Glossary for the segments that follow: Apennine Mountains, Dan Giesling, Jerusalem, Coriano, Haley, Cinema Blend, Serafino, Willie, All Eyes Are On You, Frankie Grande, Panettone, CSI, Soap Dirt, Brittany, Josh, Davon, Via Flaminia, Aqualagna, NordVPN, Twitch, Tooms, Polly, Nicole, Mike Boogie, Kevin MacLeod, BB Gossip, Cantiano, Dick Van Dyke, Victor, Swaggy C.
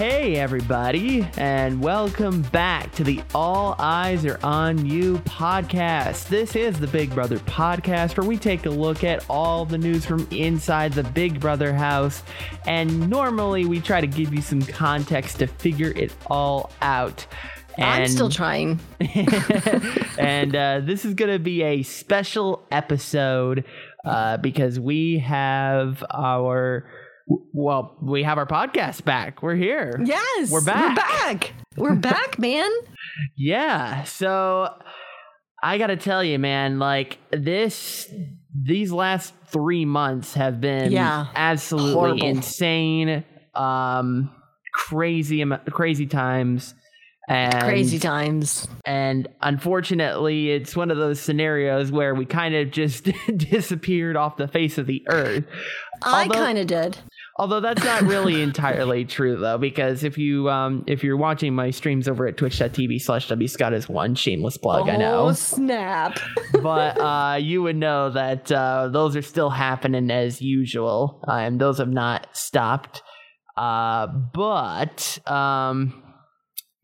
Hey everybody, and welcome back to the All Eyes Are On You podcast. This is the Big Brother podcast where we take a look at all the news from inside the Big Brother house, and normally we try to give you some context to figure it all out. And I'm still trying. And this is going to be a special episode because we have our... Well, we have our podcast back. We're here. Yes. We're back. We're back, man. Yeah. So I got to tell you, man, like these last 3 months have been absolutely horrible. Insane. Crazy times. And unfortunately, it's one of those scenarios where we kind of just disappeared off the face of the earth. Although that's not really entirely true, though, because if you're watching my streams over at twitch.tv/WScott is one shameless plug, I know. Oh, snap. But you would know that those are still happening as usual, and those have not stopped. But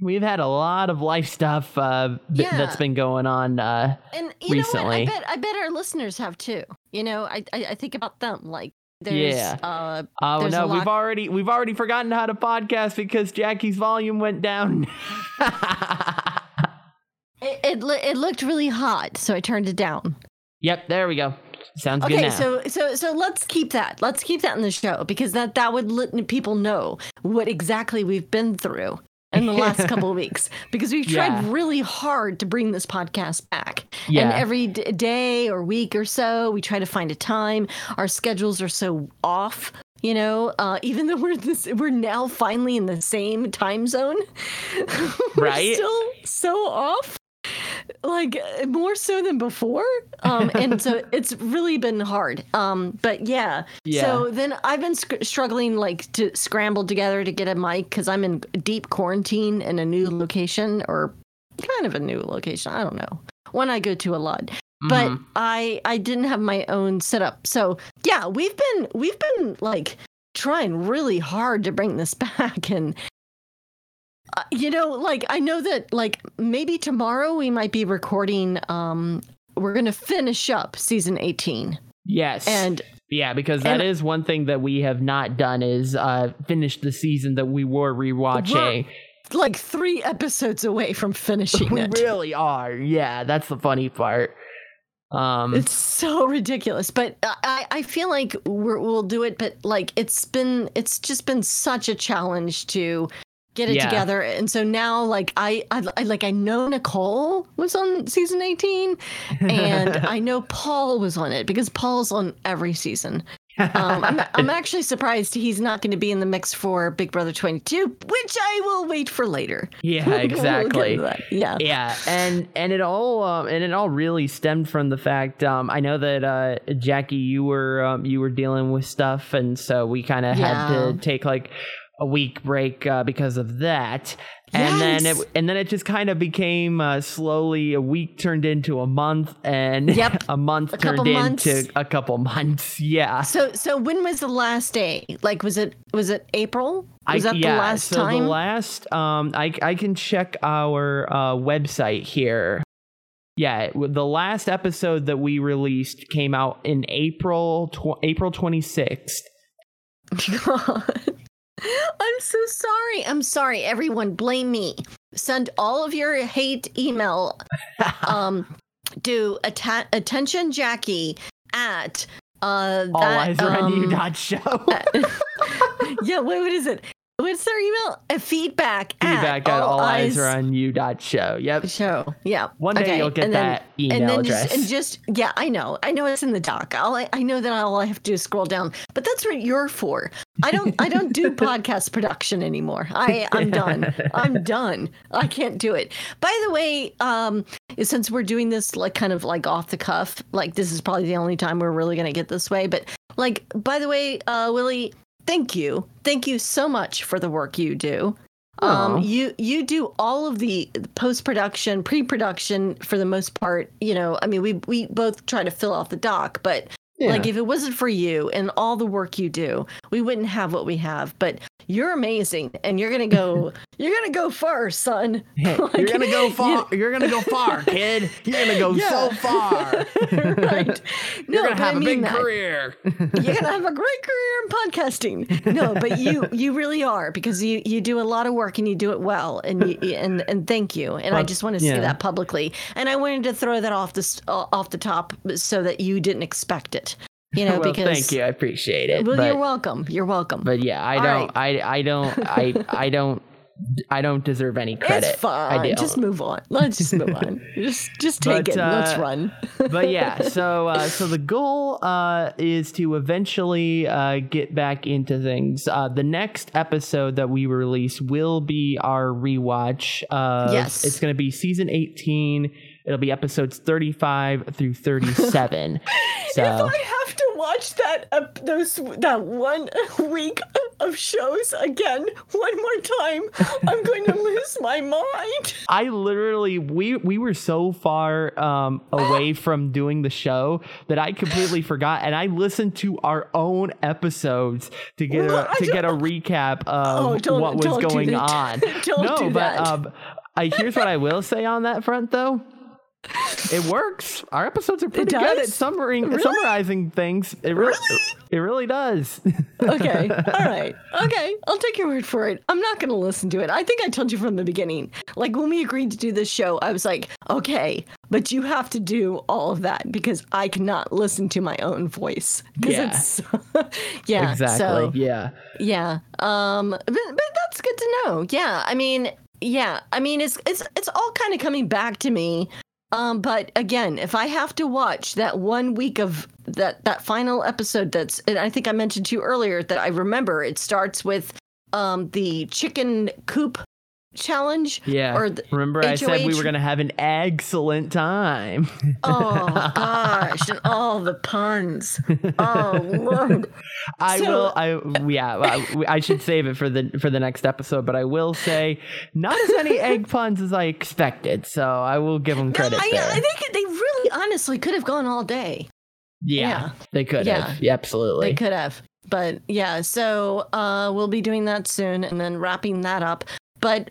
we've had a lot of life stuff that's been going on and you recently. Know what? I bet our listeners have, too. You know, I think about them, like. We've already forgotten how to podcast because Jackie's volume went down. it looked really hot, so I turned it down. Yep, there we go. Sounds good now. Okay, so let's keep that. Let's keep that in the show because that would let people know what exactly we've been through in the last couple of weeks because we've tried really hard to bring this podcast back. Yeah. And every day or week or so, we try to find a time. Our schedules are so off, you know, even though we're now finally in the same time zone. Right. We're still so off, like more so than before. And so it's really been hard. But so then I've been struggling like to scramble together to get a mic because I'm in deep quarantine in a new location or kind of a new location. I don't know. One I go to a lot, but I didn't have my own setup. So yeah, we've been like trying really hard to bring this back, and you know, like I know that like maybe tomorrow we might be recording. We're gonna finish up season 18. Yes, and because that is one thing that we have not done is finish the season that we were rewatching. We're like 3 episodes away from finishing it. We really are. Yeah, that's the funny part. It's so ridiculous, but I feel like we'll do it. But like it's just been such a challenge to get it together, and so now like I know Nicole was on season 18, and I know Paul was on it because Paul's on every season. I'm actually surprised he's not going to be in the mix for Big Brother 22, which I will wait for later. Yeah, exactly. We'll and it all really stemmed from the fact I know that Jackie, you were dealing with stuff, and so we kind of had to take like a week break because of that. And then it just kind of became slowly a week turned into a month, and a month turned into a couple months. Yeah. So when was the last day? Like, was it April? Was that the last time? The last. I can check our website here. Yeah, the last episode that we released came out in April 26th. God. I'm so sorry. I'm sorry. Everyone, blame me. Send all of your hate email to attention Jackie at alliesareyou.show. What is it? What's their email? Feedback at alliesareyou.show. Yep. Show. Yeah. One day you'll get that email address. I know it's in the doc. I know that all I have to do is scroll down, but that's what you're for. I don't do podcast production anymore. I'm done. I can't do it. By the way, since we're doing this like kind of like off the cuff, like this is probably the only time we're really going to get this way. But like, by the way, Willie, Thank you so much for the work you do. You do all of the post-production, pre-production for the most part. You know, I mean, we both try to fill out the doc, but like if it wasn't for you and all the work you do, we wouldn't have what we have. But you're amazing and you're gonna go far, son. Like, you're gonna go far. You're gonna go far, kid. You're gonna go so far. Right. You're gonna have a big career. You're gonna have a great career in podcasting. No, but you really are, because you do a lot of work and you do it well, and you, and thank you. And I just want to say that publicly. And I wanted to throw that off the top so that you didn't expect it. You know, well, because thank you, I appreciate it. Well, you're welcome. You're welcome. But yeah, I don't deserve any credit. It's fine. I do. Just move on. Let's just move on. Just take it. Let's run. But yeah, so the goal is to eventually get back into things. The next episode that we release will be our rewatch. Yes, it's going to be season 18. It'll be episodes 35 through 37. So if I have to watch that 1 week of shows again one more time, I'm going to lose my mind. I literally, we were so far away from doing the show that I completely forgot, and I listened to our own episodes to get a recap of what was going on. Here's what I will say on that front, though. It works. Our episodes are pretty good at summarizing things. It really does. Okay. All right. Okay. I'll take your word for it. I'm not going to listen to it. I think I told you from the beginning. Like, when we agreed to do this show, I was like, okay, but you have to do all of that because I cannot listen to my own voice. Yeah. Exactly. So, yeah. But that's good to know. I mean, it's all kind of coming back to me. But again, if I have to watch that 1 week of that final episode, and I think I mentioned to you earlier that I remember it starts with the chicken coop challenge. Yeah. Or remember I said we were going to have an excellent time. Oh, gosh. And all the puns. Oh, Lord. I should save it for the next episode, but I will say not as many egg puns as I expected. So I will give them credit. I think they really honestly could have gone all day. Yeah. They could have. Yeah, absolutely. They could have. But yeah, so we'll be doing that soon and then wrapping that up. But,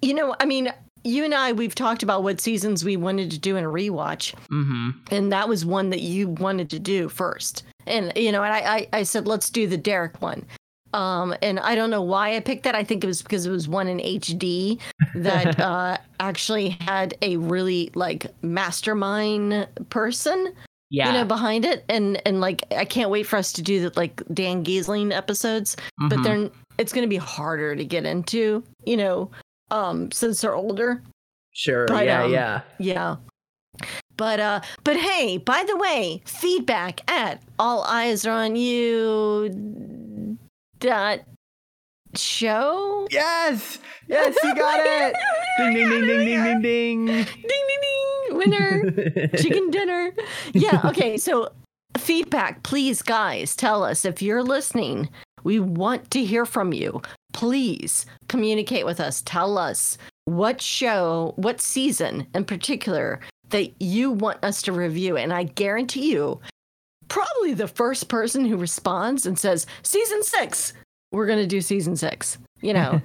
you know, I mean, you and I, we've talked about what seasons we wanted to do in a rewatch. Mm-hmm. And that was one that you wanted to do first. And, you know, and I said, let's do the Derek one. And I don't know why I picked that. I think it was because it was one in HD that actually had a really, like, mastermind person. Yeah. You know, behind it. And like, I can't wait for us to do the, like, Dan Giesling episodes. Mm-hmm. But it's going to be harder to get into, you know, since they're older. Sure. But, yeah. But hey, by the way, feedback at alleyesareonyou.show. Yes, you got it. Ding, ding, ding, ding, ding, ding, ding. Ding, ding, ding. Winner chicken dinner. Okay, so feedback, please, guys, tell us if you're listening. We want to hear from you. Please communicate with us. Tell us what season in particular that you want us to review, and I guarantee you, probably the first person who responds and says season 6, we're gonna do season 6, you know.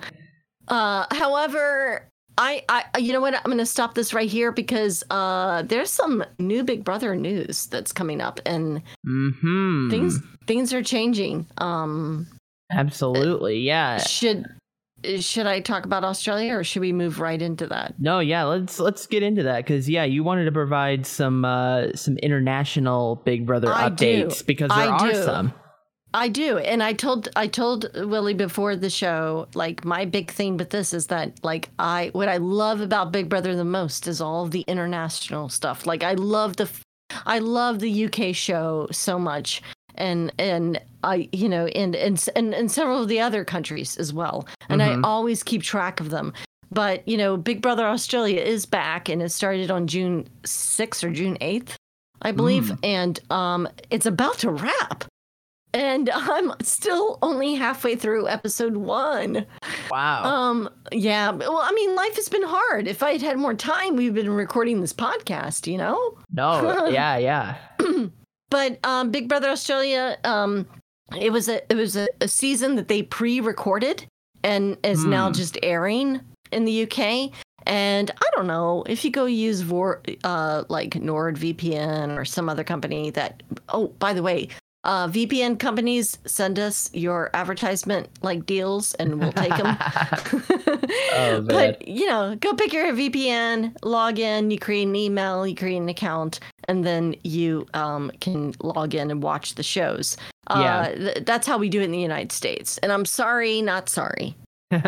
However, I you know what, I'm going to stop this right here because there's some new Big Brother news that's coming up, and things are changing. Absolutely, yeah. Should I talk about Australia, or should we move right into that? No, yeah, let's get into that because you wanted to provide some international Big Brother updates because there are some. I do. And I told Willie before the show, like, my big thing with this is that, like, what I love about Big Brother the most is all the international stuff. Like, I love the UK show so much. And I, you know, and several of the other countries as well. And I always keep track of them. But, you know, Big Brother Australia is back, and it started on June 6th or June 8th, I believe. And it's about to wrap. And I'm still only halfway through episode 1. Wow. Yeah. Well, I mean, life has been hard. If I had had more time, we've been recording this podcast, you know? No. Yeah. But Big Brother Australia It was a season that they pre-recorded and is now just airing in the UK. And I don't know if you go use like NordVPN or some other company that. Oh, by the way, VPN companies, send us your advertisement like deals and we'll take them. Oh, but go pick your VPN, log in, you create an email, you create an account, and then you can log in and watch the shows. That's how we do it in the United States. And I'm sorry, not sorry. So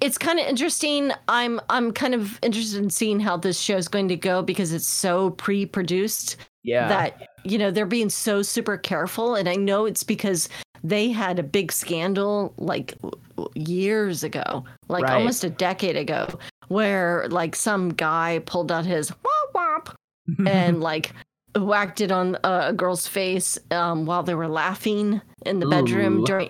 it's kind of interesting. I'm kind of interested in seeing how this show's going to go because it's so pre-produced. Yeah. That they're being so super careful, and I know it's because they had a big scandal like years ago, like almost a decade ago, where like some guy pulled out his wop wop and like whacked it on a girl's face while they were laughing in the bedroom during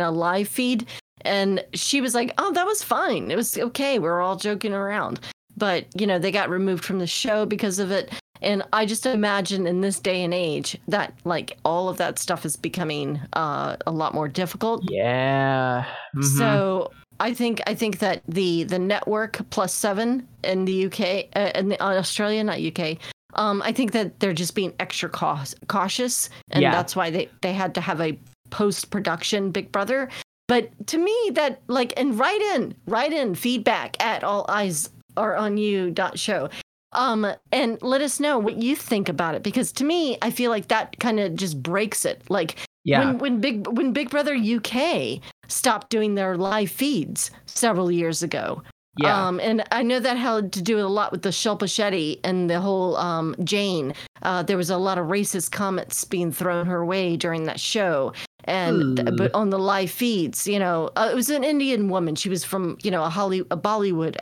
a live feed. And she was like, oh, that was fine. It was okay. We're all joking around. But, they got removed from the show because of it. And I just imagine in this day and age that like all of that stuff is becoming a lot more difficult. Yeah. Mm-hmm. So I think that the network +7 in the UK and Australia, not UK. I think that they're just being extra cautious. And that's why they had to have a post-production Big Brother. But to me, that like, and write in feedback at alleyesareonyou.show. And let us know what you think about it, because to me, I feel like that kind of just breaks it. Like when Big Brother UK stopped doing their live feeds several years ago. Yeah. And I know that had to do a lot with the Shilpa Shetty and the whole Jane. There was a lot of racist comments being thrown her way during that show. And but on the live feeds, it was an Indian woman. She was from, a Bollywood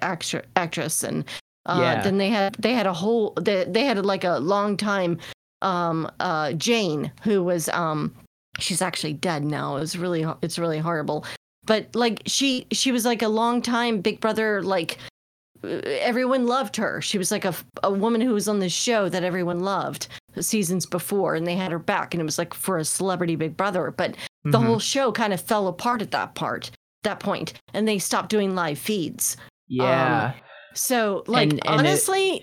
actress. And then they had a whole they had like a long time Jane, who was she's actually dead now. It's really horrible. But like she was like a long time Big Brother, like everyone loved her. She was like a woman who was on the show that everyone loved seasons before, and they had her back, and it was like for a celebrity Big Brother. But the whole show kind of fell apart at that point, and they stopped doing live feeds. Yeah. So like and honestly,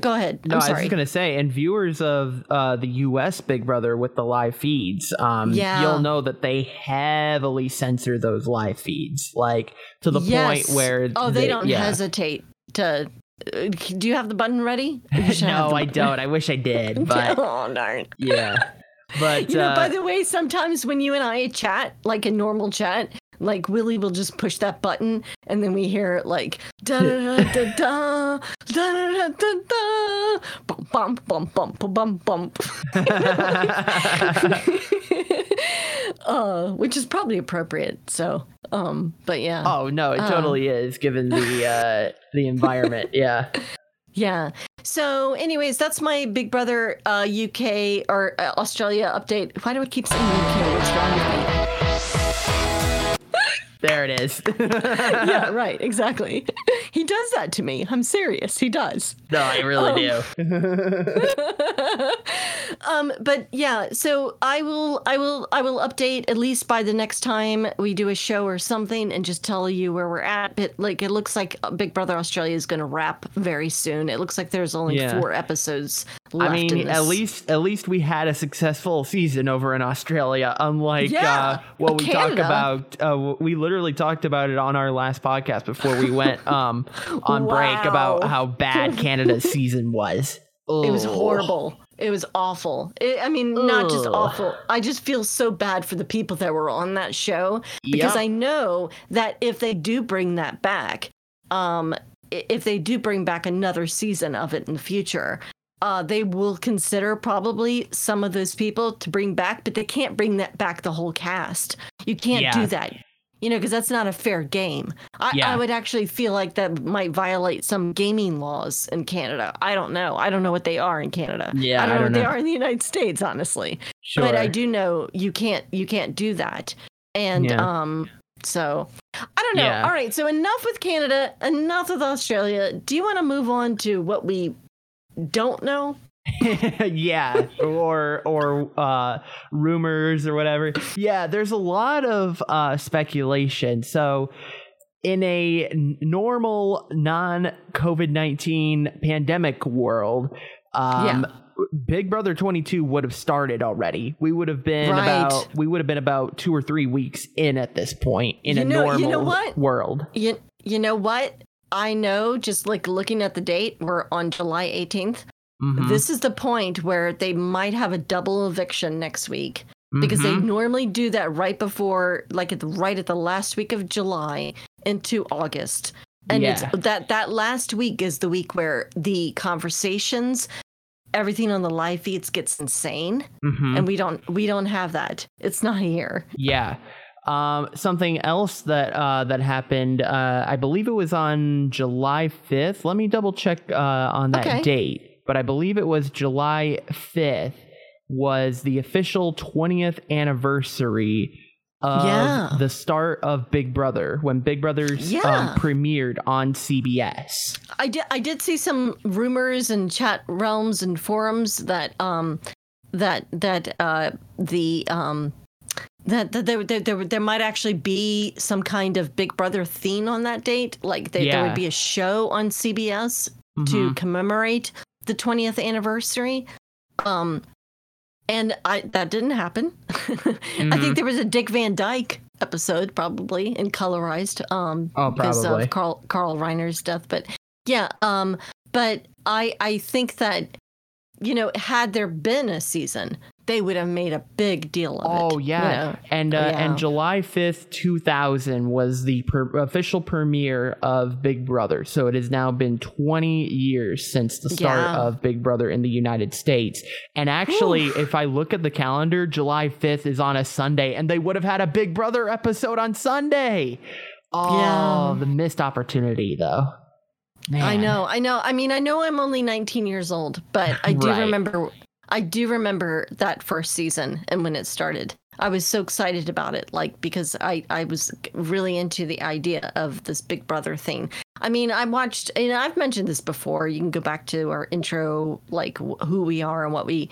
go ahead. No, I'm sorry. I was just gonna say, and viewers of the U.S. Big Brother with the live feeds, you'll know that they heavily censor those live feeds, like to the point where they don't hesitate to. Do you have the button ready? No, I don't. I wish I did, but oh darn. Yeah, but by the way, sometimes when you and I chat, like a normal chat. Like Willie will just push that button, and then we hear it like da da da da da da da bump bump bump bump bump bump, which is probably appropriate. So, but yeah. Oh no, it totally is given the environment. Yeah. Yeah. So anyways, that's my Big Brother UK or Australia update. Why do I keep saying UK? What's wrong with me? There it is. Yeah, right. Exactly. He does that to me. I'm serious. He does. No, I really do. But yeah, so I will update at least by the next time we do a show or something and just tell you where we're at. But like, it looks like Big Brother Australia is going to wrap very soon. It looks like there's only 4 episodes left. I mean, in this. at least we had a successful season over in Australia. Unlike what we talk about, we literally talked about it on our last podcast before we went on break about how bad Canada's season was. Ugh. It was horrible. It was awful. Not just awful. I just feel so bad for the people that were on that show because I know that if they do bring that back, if they do bring back another season of it in the future, they will consider probably some of those people to bring back, but they can't bring that back the whole cast. You can't do that. Because that's not a fair game. I would actually feel like that might violate some gaming laws in Canada. I don't know. I don't know what they are in Canada. Yeah, I don't know what they are in the United States, honestly. Sure. But I do know you can't do that. And so I don't know. Yeah. All right. So enough with Canada. Enough with Australia. Do you want to move on to what we don't know? Yeah, or rumors or whatever. Yeah, there's a lot of speculation. So in a normal non-COVID-19 pandemic world, Big Brother 22 would have started already. We would have been about 2 or 3 weeks in at this point in a normal world. You know what? I know, just like looking at the date, we're on July 18th. Mm-hmm. This is the point where they might have a double eviction next week, because they normally do that right before, like right at the last week of July into August. And it's that last week is the week where the conversations, everything on the live feeds gets insane, and we don't have that. It's not here. Yeah. Something else that happened, I believe it was on July 5th. Let me double check on that date, but I believe it was July 5th was the official 20th anniversary of the start of Big Brother, when Big Brother's premiered on CBS. I did see some rumors and chat realms and forums that there might actually be some kind of Big Brother theme on that date. Like there would be a show on CBS to commemorate the 20th anniversary. And that didn't happen. I think there was a Dick Van Dyke episode probably in colorized because of Carl Reiner's death. But yeah, but I think that, you know, had there been a season, they would have made a big deal of it. Oh, yeah. You know? And July 5th, 2000 was the official premiere of Big Brother. So it has now been 20 years since the start of Big Brother in the United States. And actually, if I look at the calendar, July 5th is on a Sunday, and they would have had a Big Brother episode on Sunday. Oh, the missed opportunity, though. Man. I know. I mean, I know I'm only 19 years old, but I do remember... I do remember that first season and when it started. I was so excited about it, like, because I was really into the idea of this Big Brother thing. I mean, I watched, and I've mentioned this before. You can go back to our intro, like who we are and what we,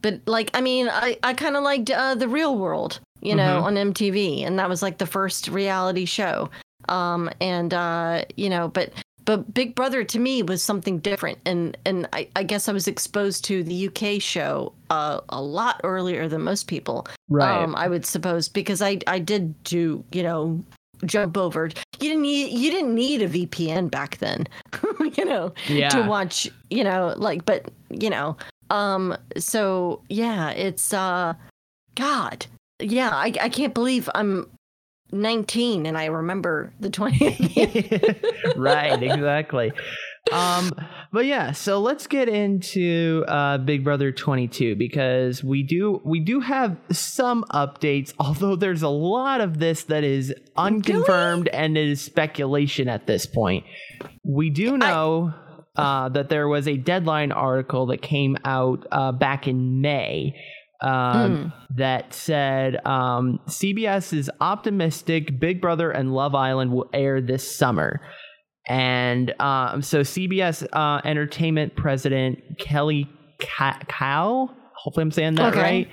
but like, I mean, I kind of liked The Real World, you know, on MTV. And that was like the first reality show. But Big Brother to me was something different, and I guess I was exposed to the UK show a lot earlier than most people. Right, I would suppose, because I did do, you know, jump over. You didn't need a VPN back then, you know, to watch, you know, like, but you know, so yeah, it's God, yeah, I can't believe I'm 19 and I remember the 20th. Right, exactly. But yeah, so let's get into Big Brother 22, because we do have some updates, although there's a lot of this that is unconfirmed and is speculation at this point. We do know that there was a Deadline article that came out back in May that said CBS is optimistic Big Brother and Love Island will air this summer. And so CBS Entertainment President Kelly Kahl, hopefully I'm saying that right.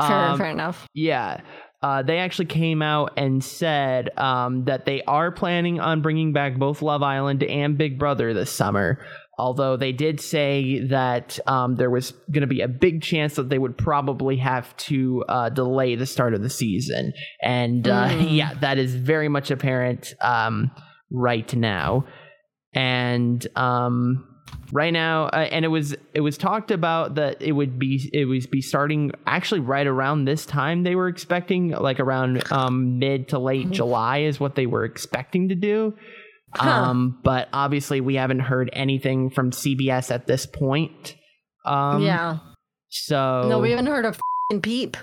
Sure, fair enough. Yeah. They actually came out and said that they are planning on bringing back both Love Island and Big Brother this summer. Although they did say that there was going to be a big chance that they would probably have to delay the start of the season. And yeah, that is very much apparent right now. And right now, and it was talked about that it would be starting actually right around this time. They were expecting, like, around mid to late July is what they were expecting to do. But obviously we haven't heard anything from CBS at this point. Yeah. So no, we haven't heard a peep.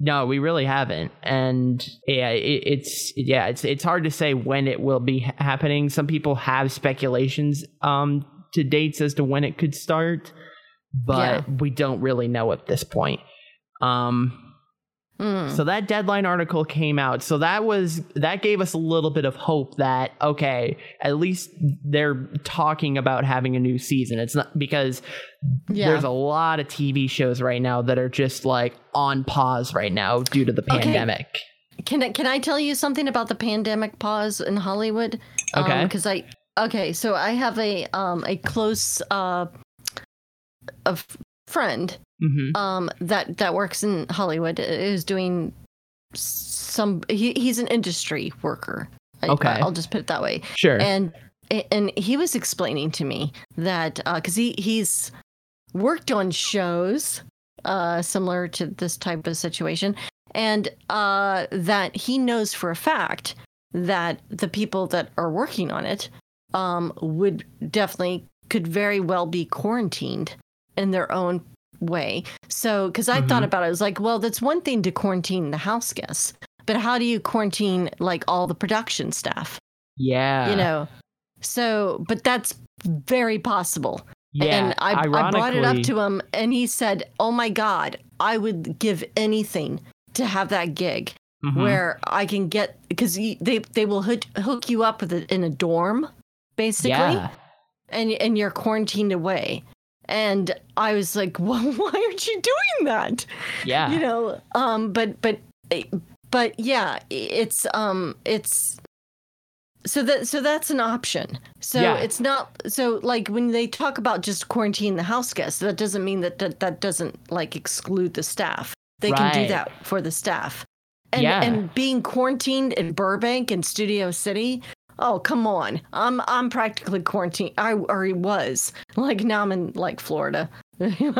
No, we really haven't. And yeah, it's hard to say when it will be happening. Some people have speculations, to dates as to when it could start, but we don't really know at this point. So that Deadline article came out. So that gave us a little bit of hope that, okay, at least they're talking about having a new season. It's not because there's a lot of TV shows right now that are just like on pause right now due to the pandemic. Okay. Can I tell you something about the pandemic pause in Hollywood? Okay. Because so I have a close friend. Mm-hmm. That works in Hollywood, is doing he's an industry worker. Okay. I'll just put it that way. Sure. And he was explaining to me that, cause he's worked on shows, similar to this type of situation. And, that he knows for a fact that the people that are working on it, could very well be quarantined in their own way. So, because I thought about it, I was like, well, that's one thing to quarantine the house guests, but how do you quarantine like all the production staff? Yeah. You know, so, but that's very possible. Yeah. And I brought it up to him and he said, oh my God, I would give anything to have that gig where I can get, because they will hook you up with it in a dorm, basically. Yeah. And you're quarantined away. And I was like, well, why aren't you doing that? Yeah. You know, but yeah, it's so that's an option. So it's not, so like when they talk about just quarantine the house guests, that doesn't mean that doesn't like exclude the staff. They can do that for the staff. And and being quarantined in Burbank and Studio City, oh, come on. I'm practically quarantined. I was. Like, now I'm in, like, Florida.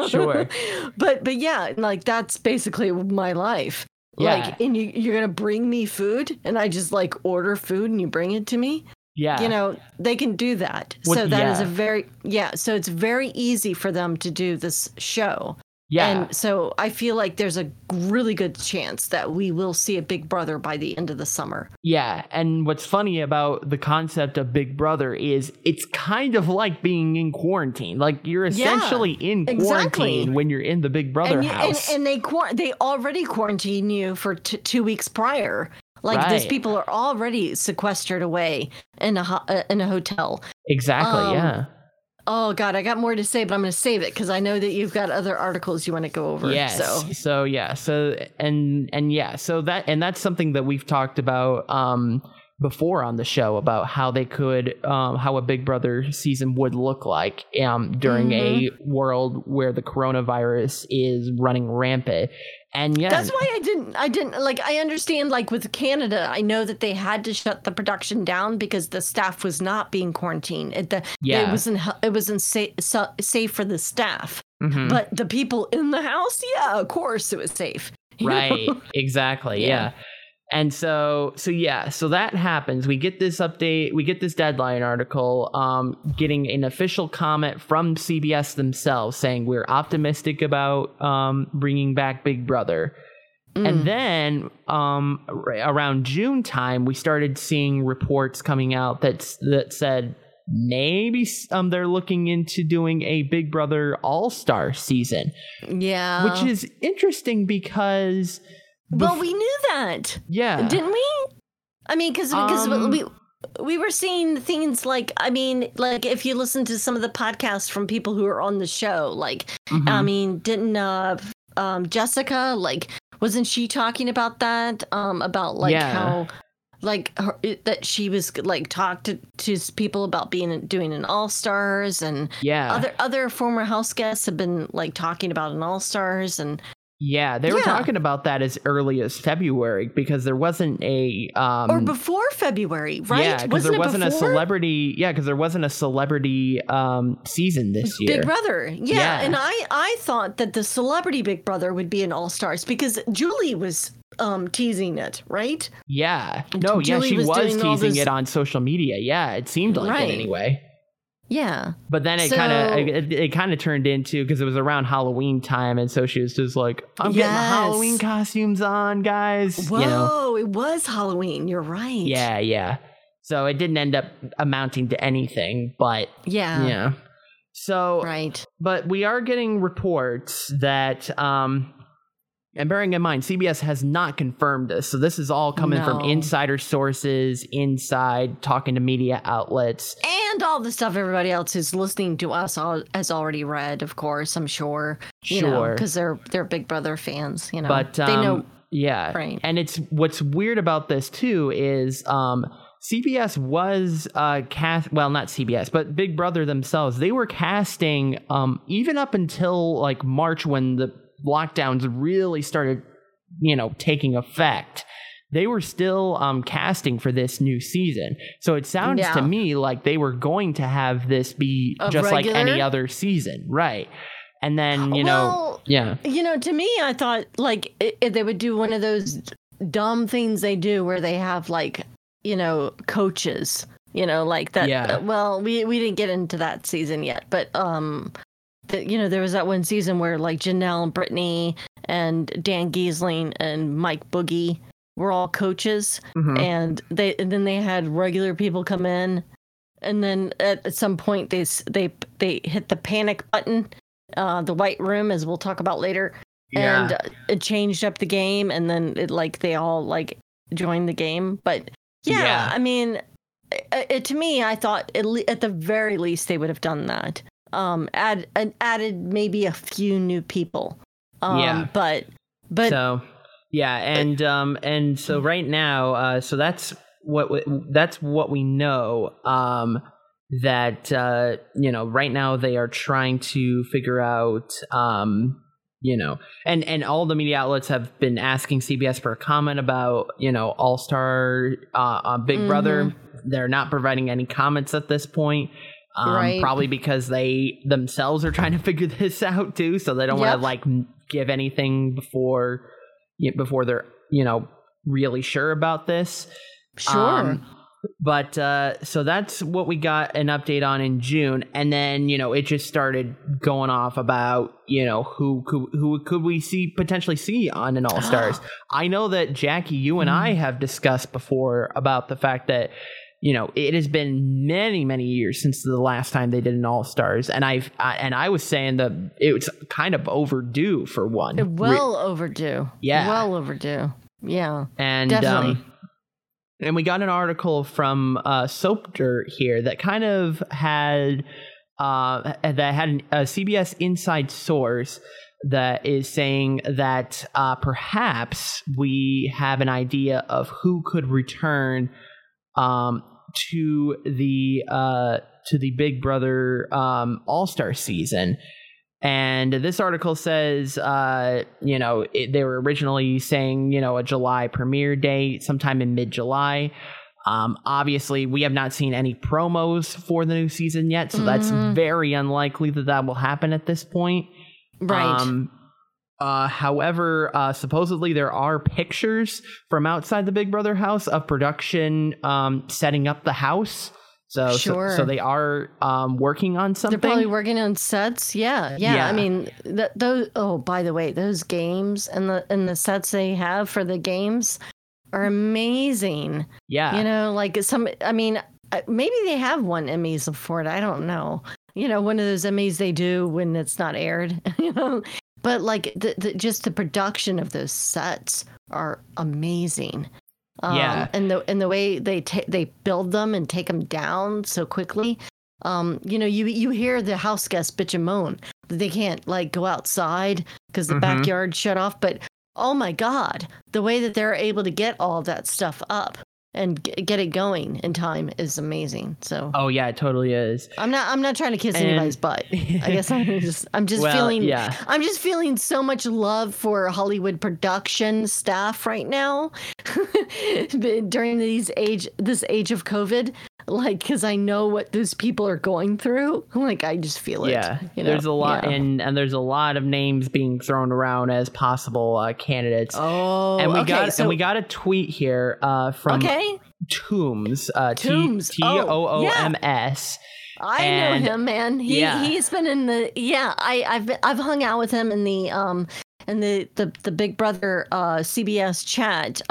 Sure. But yeah, like, that's basically my life. Yeah. Like, and you're going to bring me food? And I just, like, order food and you bring it to me? Yeah. You know, they can do that. So that is a very... Yeah, so it's very easy for them to do this show. Yeah. And so I feel like there's a really good chance that we will see a Big Brother by the end of the summer. Yeah. And what's funny about the concept of Big Brother is it's kind of like being in quarantine. Like, you're essentially in quarantine when you're in the Big Brother house. And they already quarantine you for 2 weeks prior. Like, these people are already sequestered away in a hotel. Exactly. Yeah. Oh, God, I got more to say, but I'm going to save it because I know that you've got other articles you want to go over. Yes. So yeah. So that's something that we've talked about before on the show, about how they could how a Big Brother season would look like during a world where the coronavirus is running rampant. And yeah, that's why I didn't like, I understand, like with Canada, I know that they had to shut the production down because the staff was not being quarantined. It wasn't safe for the staff, but the people in the house, of course it was safe. Right. Exactly. Yeah. And so that happens. We get this update. We get this Deadline article getting an official comment from CBS themselves saying we're optimistic about bringing back Big Brother. And then around June time, we started seeing reports coming out that said maybe they're looking into doing a Big Brother All-Star season. Yeah, which is interesting because... Well, we knew that. Yeah. Didn't we? I mean, because we were seeing things like, I mean, like if you listen to some of the podcasts from people who are on the show, like, I mean, didn't Jessica, like, wasn't she talking about that? About like how like that she was like talked to people about doing an All-Stars, and other former house guests have been like talking about an All-Stars and. Yeah, they were talking about that as early as February because there wasn't a or before February, right? Yeah, because there wasn't a celebrity. Yeah, because there wasn't a celebrity season this year. Big Brother. Yeah, and I thought that the celebrity Big Brother would be an All-Stars because Julie was teasing it, right? Yeah, no, Julie she was teasing it on social media. Yeah, it seemed like it anyway. Yeah, but then it kind of turned into, because it was around Halloween time, and so she was just like, "I'm getting the Halloween costumes on, guys." Whoa, you know? It was Halloween. You're right. Yeah, yeah. So it didn't end up amounting to anything, but yeah. So but we are getting reports that And bearing in mind, CBS has not confirmed this. So this is all coming from insider sources, inside, talking to media outlets. And all the stuff everybody else who's listening to us has already read, of course, I'm sure. You know, because they're Big Brother fans, you know. But they know. Yeah. Right. And it's what's weird about this, too, is CBS was not CBS, but Big Brother themselves. They were casting even up until like March, when the lockdowns really started, you know, taking effect. They were still casting for this new season. So it sounds to me like they were going to have this be just like any other season. Right. And then, to me, I thought like if they would do one of those dumb things they do where they have like, you know, coaches, you know, like that. Yeah. Well, we didn't get into that season yet, but you know, there was that one season where like Janelle and Brittany and Dan Giesling and Mike Boogie were all coaches, and then they had regular people come in, and then at some point they hit the panic button, the white room, as we'll talk about later, and it changed up the game, and then it like they all like joined the game, but I mean, to me, I thought at the very least they would have done that. Added maybe a few new people. So right now, so that's what we know. That you know, right now they are trying to figure out. You know, and all the media outlets have been asking CBS for a comment about, you know, All-Star Big Brother. They're not providing any comments at this point. Probably because they themselves are trying to figure this out too, so they don't want to like give anything before they're, you know, really sure about this. So that's what we got an update on in June, and then, you know, it just started going off about, you know, who could we potentially see on an All-Stars. I know that Jackie, you and I have discussed before about the fact that, you know, it has been many years since the last time they did an All-Stars, and I was saying that it was kind of overdue for one. Well overdue. And definitely. And we got an article from Soap Dirt here that kind of had a CBS inside source that is saying that perhaps we have an idea of who could return to the Big Brother All-Star season. And this article says, you know, they were originally saying, you know, a July premiere date sometime in mid-July. Obviously, we have not seen any promos for the new season yet, so that's very unlikely that will happen at this point. Right. However, supposedly there are pictures from outside the Big Brother house of production setting up the house. So they are working on something. They're probably working on sets. Yeah. I mean, those. Oh, by the way, those games and the sets they have for the games are amazing. Yeah. You know, like some. I mean, maybe they have won Emmys for it. I don't know. You know, one of those Emmys they do when it's not aired. You know, but like just the production of those sets are amazing. And the way they build them and take them down so quickly, you know, you hear the house guests bitch and moan that they can't like go outside because the backyard shut off. But oh my God, the way that they're able to get all that stuff up and get it going in time is amazing. So it totally is. I'm not trying to kiss anybody's butt. I guess I'm just feeling so much love for Hollywood production staff right now during this age of COVID. Like, because I know what those people are going through. Like, I just feel it. Yeah, you know? There's a lot, and there's a lot of names being thrown around as possible candidates. Oh, and we got a tweet here from Tooms. Tooms. TOOMS. I know him, man. He's been in the I've hung out with him in the And the Big Brother CBS chat,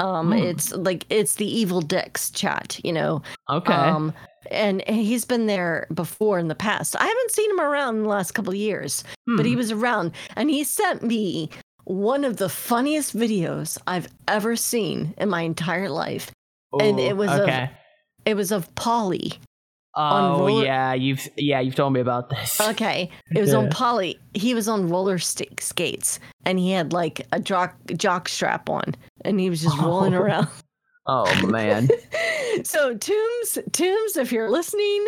it's the Evil Dicks chat, you know. Okay. And he's been there before in the past. I haven't seen him around in the last couple of years, but he was around, and he sent me one of the funniest videos I've ever seen in my entire life. Ooh, and it was of Polly. You've told me about this. Okay, it was on Polly. He was on roller skates, and he had like a jock strap on, and he was just rolling around. Oh man! So Tooms, if you're listening,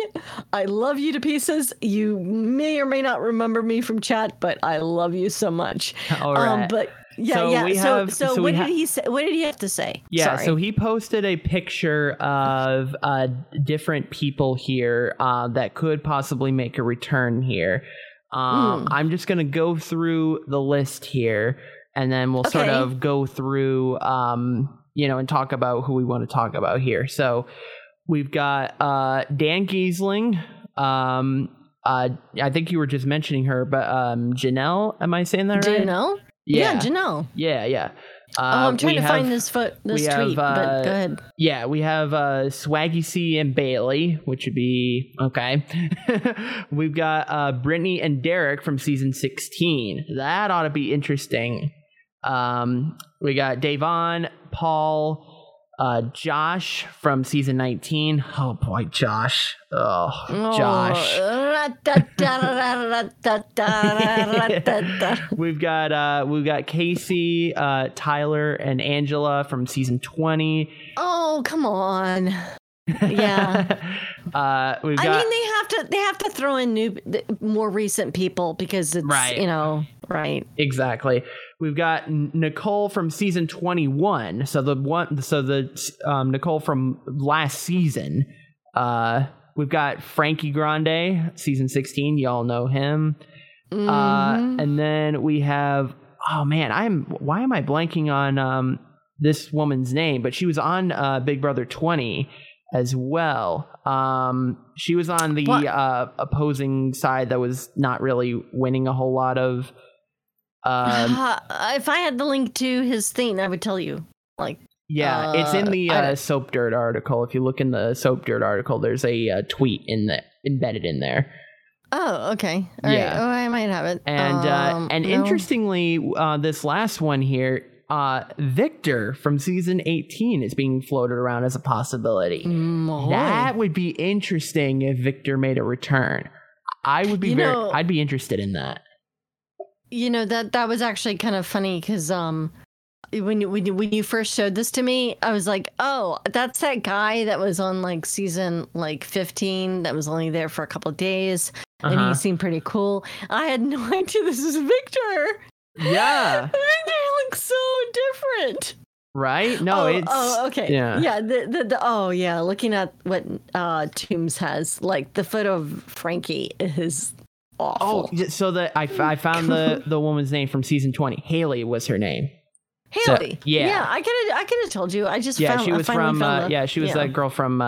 I love you to pieces. You may or may not remember me from chat, but I love you so much. All right, but. Yeah, so yeah. Did he say? What did he have to say? Yeah, so he posted a picture of different people here that could possibly make a return here. I'm just gonna go through the list here, and then we'll sort of go through, and talk about who we want to talk about here. So we've got Dan Giesling. I think you were just mentioning her, but Janelle. Am I saying that right? Janelle. Yeah, Janelle. Yeah. I'm trying to find this tweet, but go ahead. Yeah, we have Swaggy C and Bailey, which would be okay. We've got Brittany and Derek from season 16. That ought to be interesting. We got Davon, Paul, Josh from season 19. Oh boy, Josh. We've got Casey, Tyler, and Angela from season 20. Oh, come on. Yeah. They have to throw in more recent people because it's right. Exactly. We've got Nicole from season 21. So the Nicole from last season. We've got Frankie Grande, season 16. Y'all know him. Mm-hmm. And then we have, why am I blanking on this woman's name? But she was on Big Brother 20 as well. She was on the opposing side that was not really winning a whole lot of. If I had the link to his thing, I would tell you. It's in the Soap Dirt article. If you look in the Soap Dirt article, there's a tweet embedded in there. Oh, okay. All right. Oh, I might have it. And interestingly, this last one here, Victor from season 18 is being floated around as a possibility. That would be interesting if Victor made a return. I'd be interested in that. You know, that was actually kind of funny because when you first showed this to me, I was like, oh, that's that guy that was on like season like 15 that was only there for a couple of days. Uh-huh. And he seemed pretty cool. I had no idea this is Victor. Yeah. Victor looks so different. Right? No, okay. Yeah. Yeah. Looking at what Tooms has, like the photo of Frankie is awful. Oh, so I found the woman's name from season 20. Haley was her name. Haley. So, yeah. I could have told you. I just found. She was that girl from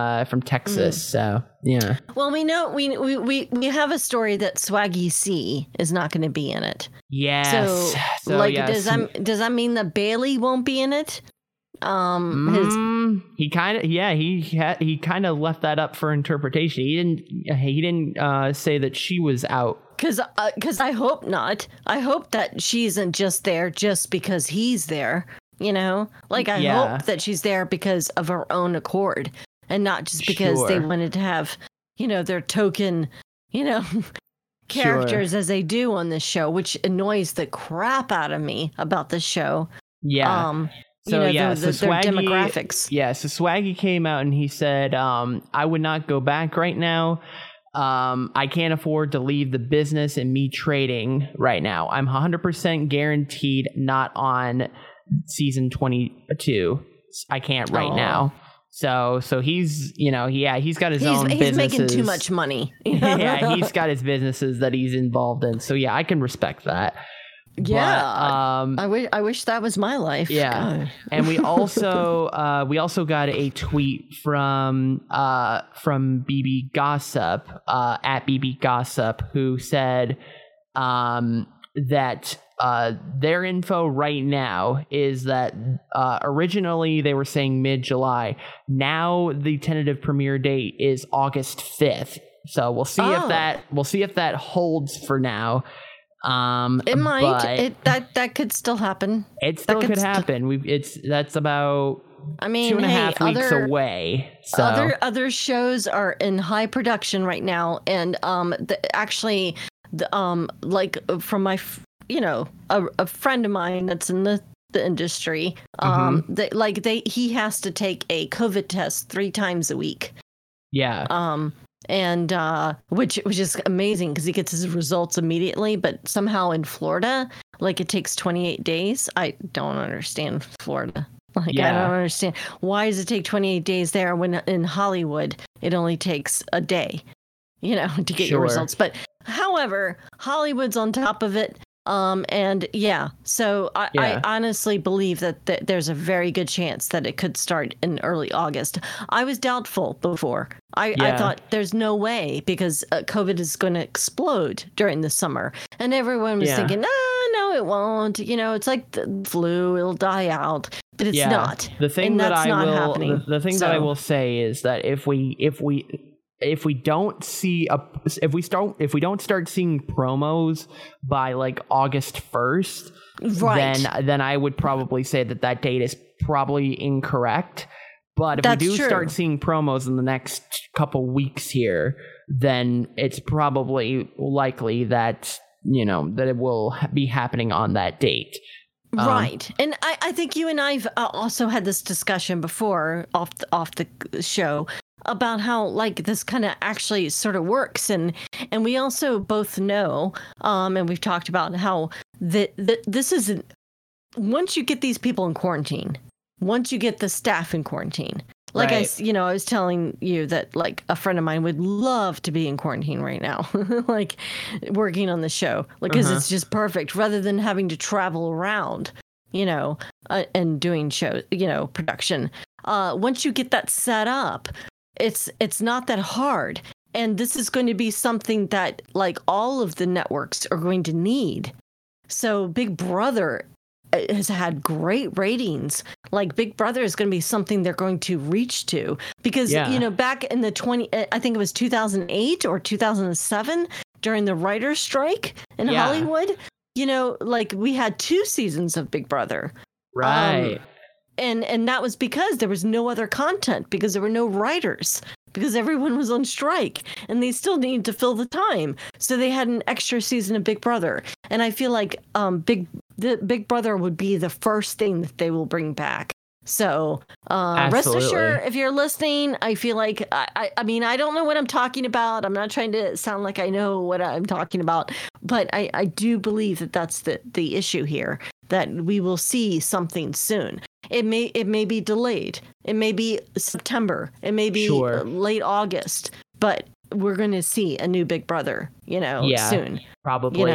Texas. Mm-hmm. So yeah. Well, we know we have a story that Swaggy C is not going to be in it. Yeah. Does that mean that Bailey won't be in it? He kind of left that up for interpretation. He didn't say that she was out. Because I hope not. I hope that she isn't just there just because he's there, you know? Like, I hope that she's there because of her own accord and not just because they wanted to have, you know, their token, you know, characters as they do on this show, which annoys the crap out of me about this show. Yeah. Swaggy, their demographics. Yeah, so Swaggy came out and he said, I would not go back right now. I can't afford to leave the business and me trading right now. I'm 100% guaranteed not on season 22. I can't right now. So he's, you know, he's got his own businesses. He's making too much money. Yeah, he's got his businesses that he's involved in. So yeah, I can respect that. Yeah, but, I wish that was my life. Yeah, and we also got a tweet from BB Gossip at BB Gossip who said that their info right now is that originally they were saying mid-July. Now the tentative premiere date is August 5th. So we'll see if that holds for now. It might. That could still happen. It still could happen. That's about 2.5 weeks away. So other shows are in high production right now, and like from my a friend of mine that's in the industry, he has to take a COVID test 3 times a week. Yeah. Which is amazing because he gets his results immediately. But somehow in Florida, it takes 28 days. I don't understand Florida. I don't understand. Why does it take 28 days there when in Hollywood it only takes a day, to get your results? But however, Hollywood's on top of it. I honestly believe that there's a very good chance that it could start in early August. I was doubtful before. I thought there's no way because COVID is going to explode during the summer. And everyone was thinking, no, it won't. It's like the flu, it'll die out. But it's not. The thing that I will say is that if we don't start seeing promos by August 1st, right, then I would probably say that date is probably incorrect. But if we do start seeing promos in the next couple weeks here, then it's probably likely that that it will be happening on that date. Right. And I think you and I've also had this discussion before off the show about how this kind of actually sort of works. And we also both know, and we've talked about how this isn't, once you get these people in quarantine, once you get the staff in quarantine, right. I was telling you that a friend of mine would love to be in quarantine right now, working on the show, because it's just perfect rather than having to travel around, and doing show, production. Once you get that set up, it's not that hard. And this is going to be something that all of the networks are going to need. So Big Brother has had great ratings. Big Brother is going to be something they're going to reach to because, back in the 2008 or 2007 during the writer's strike in Hollywood, we had 2 seasons of Big Brother. Right. And that was because there was no other content, because there were no writers, because everyone was on strike and they still needed to fill the time. So they had an extra season of Big Brother. And I feel like the Big Brother would be the first thing that they will bring back. So rest assured, if you're listening, I feel like I don't know what I'm talking about. I'm not trying to sound like I know what I'm talking about, but I do believe that that's the issue here, that we will see something soon. It may be delayed. It may be September. It may be late August. But we're going to see a new Big Brother, soon. Probably,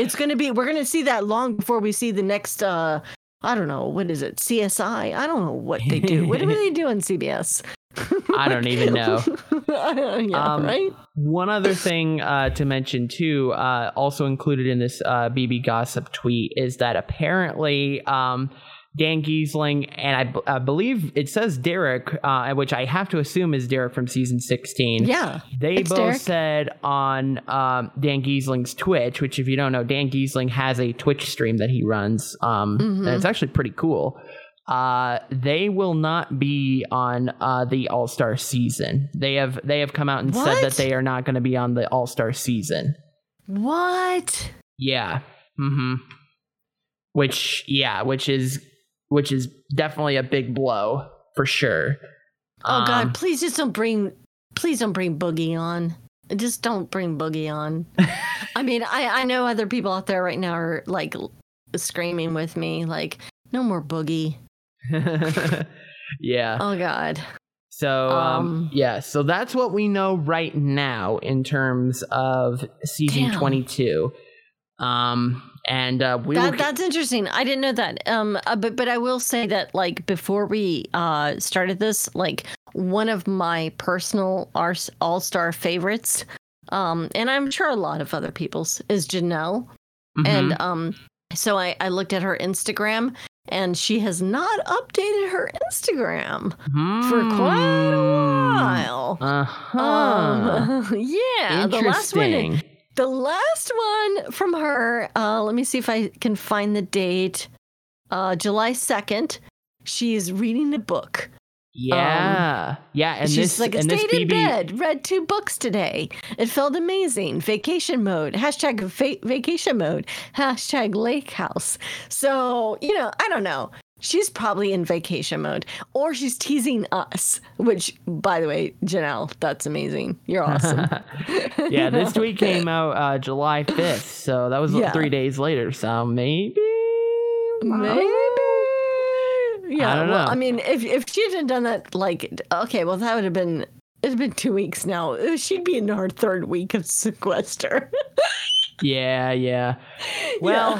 It's going to be, we're going to see that long before we see the next, I don't know, what is it? CSI? I don't know what they do. What do they do on CBS? I don't even know. Right? One other thing to mention too, also included in this BB Gossip tweet is that apparently... Dan Giesling, and I believe it says Derek, which I have to assume is Derek from season 16. Yeah, they both Derek. Said on Dan Giesling's Twitch, which if you don't know, Dan Giesling has a Twitch stream that he runs, and it's actually pretty cool. They will not be on the All-Star season. They have come out and said that they are not going to be on the All-Star season. What? Yeah. Mm-hmm. Which is definitely a big blow for sure. Oh God! Please don't bring Boogie on. Just don't bring Boogie on. I mean, I know other people out there right now are screaming with me, no more Boogie. Yeah. Oh God. So so that's what we know right now in terms of season 22. And that's interesting. I didn't know that. But I will say that before we started this, one of my personal all-star favorites, and I'm sure a lot of other people's, is Janelle. Mm-hmm. And so I looked at her Instagram, and she has not updated her Instagram for quite a while. Uh-huh. Yeah. Interesting. The last one. The last one from her, let me see if I can find the date. July 2nd. She's reading a book. Yeah. And she's this, like, I stayed in bed, read 2 books today. It felt amazing. Vacation mode. Hashtag vacation mode. Hashtag lake house. So, you know, I don't know. She's probably in vacation mode, or she's teasing us, which, by the way, Janelle, that's amazing. You're awesome. Yeah, this tweet came out July 5th, so that was 3 days later. So maybe. Yeah, I don't know. Well, I mean, if she hadn't done that, like, okay, well, that would have been, it's been 2 weeks now. She'd be in her 3rd week of sequester. Yeah. Well,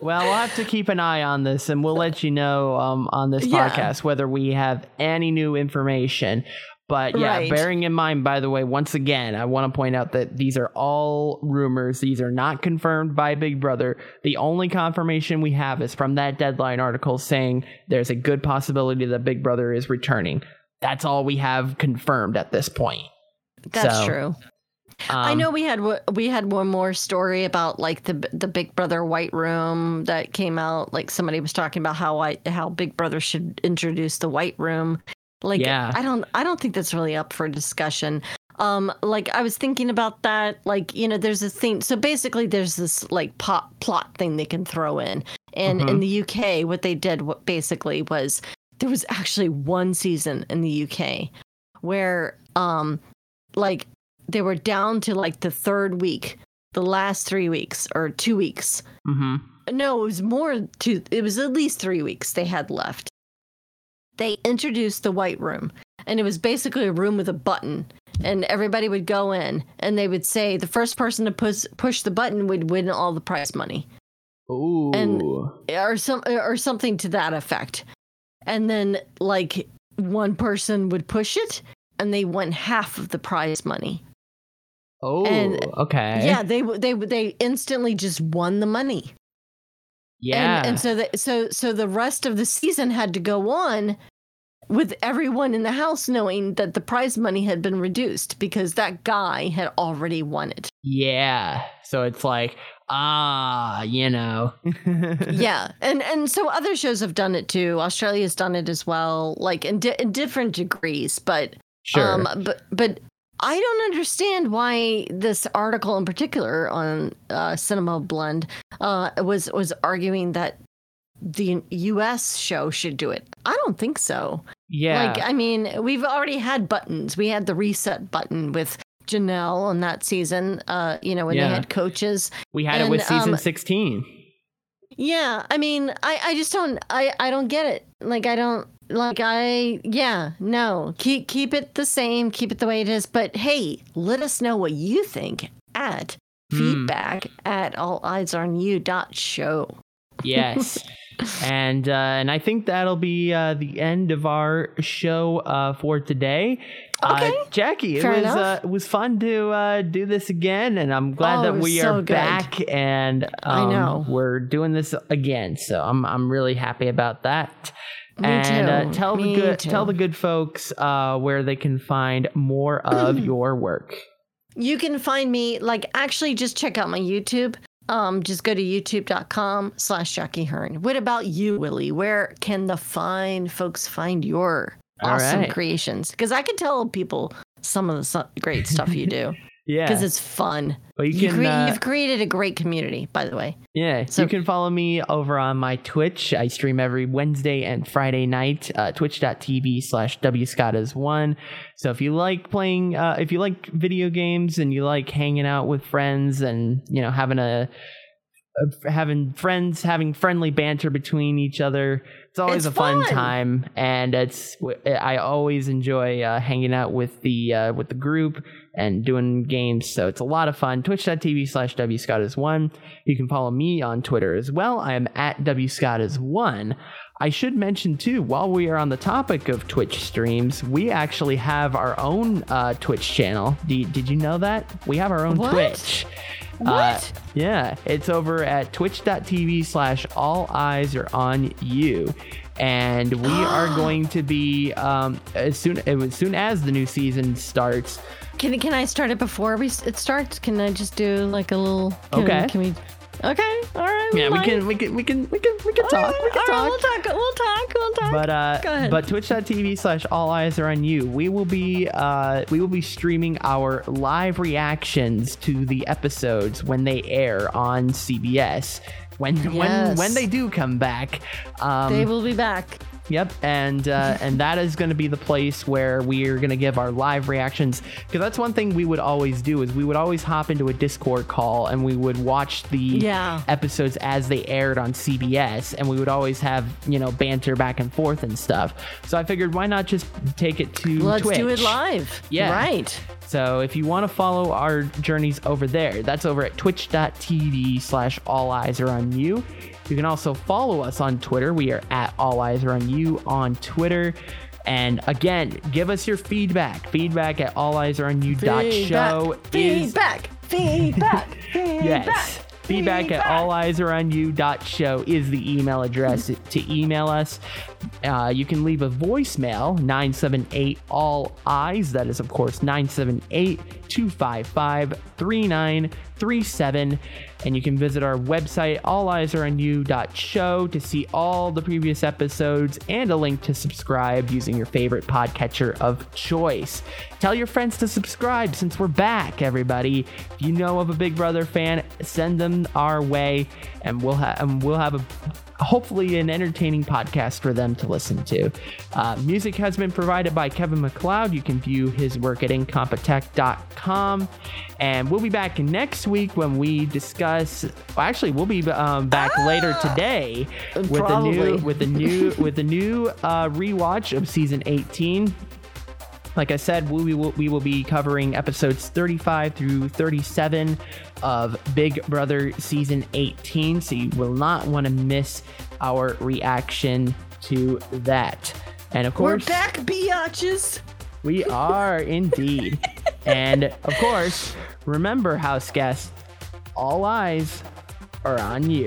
we'll have to keep an eye on this, and we'll let you know on this podcast whether we have any new information. But bearing in mind, by the way, once again, I want to point out that these are all rumors. These are not confirmed by Big Brother. The only confirmation we have is from that Deadline article saying there's a good possibility that Big Brother is returning. That's all we have confirmed at this point. That's true. I know we had one more story about, like, the Big Brother White Room that came out. Like, somebody was talking about how Big Brother should introduce the White Room. Like, I don't think that's really up for discussion. Like, I was thinking about that. Like, you know, there's a thing. So basically, there's this, like, plot thing they can throw in. And in the UK, what they did basically was there was actually one season in the UK where like, they were down to, like, the 3rd week, the last 3 weeks or 2 weeks. Mm-hmm. No, it was it was at least 3 weeks they had left. They introduced the White Room, and it was basically a room with a button, and everybody would go in, and they would say the first person to push the button would win all the prize money. Ooh. And or something to that effect. And then, like, one person would push it, and they won half of the prize money. Oh, and, okay. Yeah, they instantly just won the money. Yeah, and so the rest of the season had to go on with everyone in the house knowing that the prize money had been reduced because that guy had already won it. Yeah, so it's like, you know. Yeah, and so other shows have done it too. Australia's done it as well, like in different degrees, but. Sure. But I don't understand why this article in particular on Cinema Blend was arguing that the U.S. show should do it. I don't think so. Yeah. Like, I mean, we've already had buttons. We had the reset button with Janelle on that season, you know, when they had coaches. We had it with season 16. Yeah. I mean, I just don't, I don't get it. Like, I don't. Like, no, keep it the same, keep it the way it is. But hey, let us know what you think at feedback at alleyesonyou.show. Yes. And I think that'll be the end of our show for today. Okay. Jackie, it was fun to do this again, and I'm glad that we are back, and I know we're doing this again, so I'm really happy about that. And tell the good folks where they can find more of your work. You can find me, like, actually just check out my YouTube. Just go to youtube.com/JackieHearn. What about you, Willie? Where can the fine folks find your awesome creations? Because I can tell people some of the great stuff you do. Yeah, because it's fun. Well, you've created a great community, by the way. Yeah, so you can follow me over on my Twitch. I stream every Wednesday and Friday night, twitch.tv/wscottas1. So if you like playing, if you like video games and you like hanging out with friends and, you know, having friendly banter between each other, it's always a fun time, and I always enjoy hanging out with the group and doing games, so it's a lot of fun. Twitch.tv/wscottas1. You can follow me on Twitter as well. I am at wscottas1. I should mention too, while we are on the topic of Twitch streams, we actually have our own Twitch channel. Did you know that? We have our own Twitch. What? Yeah, it's over at twitch.tv/All Eyes Are On You. And we are going to be, as soon as the new season starts, Can I start it before it starts? Can I just do like a little? Can we? Okay. All right. Yeah, we can talk. Right, we can talk. Right, we'll talk. But twitch.tv/allyesareyou. We will be streaming our live reactions to the episodes when they air on CBS. When they do come back, they will be back. Yep, and that is going to be the place where we're going to give our live reactions, because that's one thing we would always do is we would always hop into a Discord call and we would watch the episodes as they aired on CBS, and we would always have, you know, banter back and forth and stuff. So I figured, why not just take it to Twitch? Let's do it live. Yeah. Right. So if you want to follow our journeys over there, that's over at twitch.tv/allyesareyou. You can also follow us on Twitter. We are at All Eyes Are On You on Twitter. And again, give us your feedback. Feedback at alleyesareonyou.show. Feedback. Yes. Feedback at alleyesareonyou.show is the email address to email us. You can leave a voicemail, 978-ALL-EYES. That is, of course, 978-255-3937. And you can visit our website, alleyesareonyou.show, to see all the previous episodes and a link to subscribe using your favorite podcatcher of choice. Tell your friends to subscribe since we're back, everybody. If you know of a Big Brother fan, send them our way, and we'll have a hopefully an entertaining podcast for them to listen to. Music has been provided by Kevin MacLeod. You can view his work at incompetech.com. And we'll be back next week when we discuss. Well, actually, we'll be back later today with a new rewatch of season 18. Like I said, we will be covering episodes 35 through 37 of Big Brother season 18. So you will not want to miss our reaction to that. And of course, we're back, biatches. We are indeed. And of course, remember, house guests, all eyes are on you.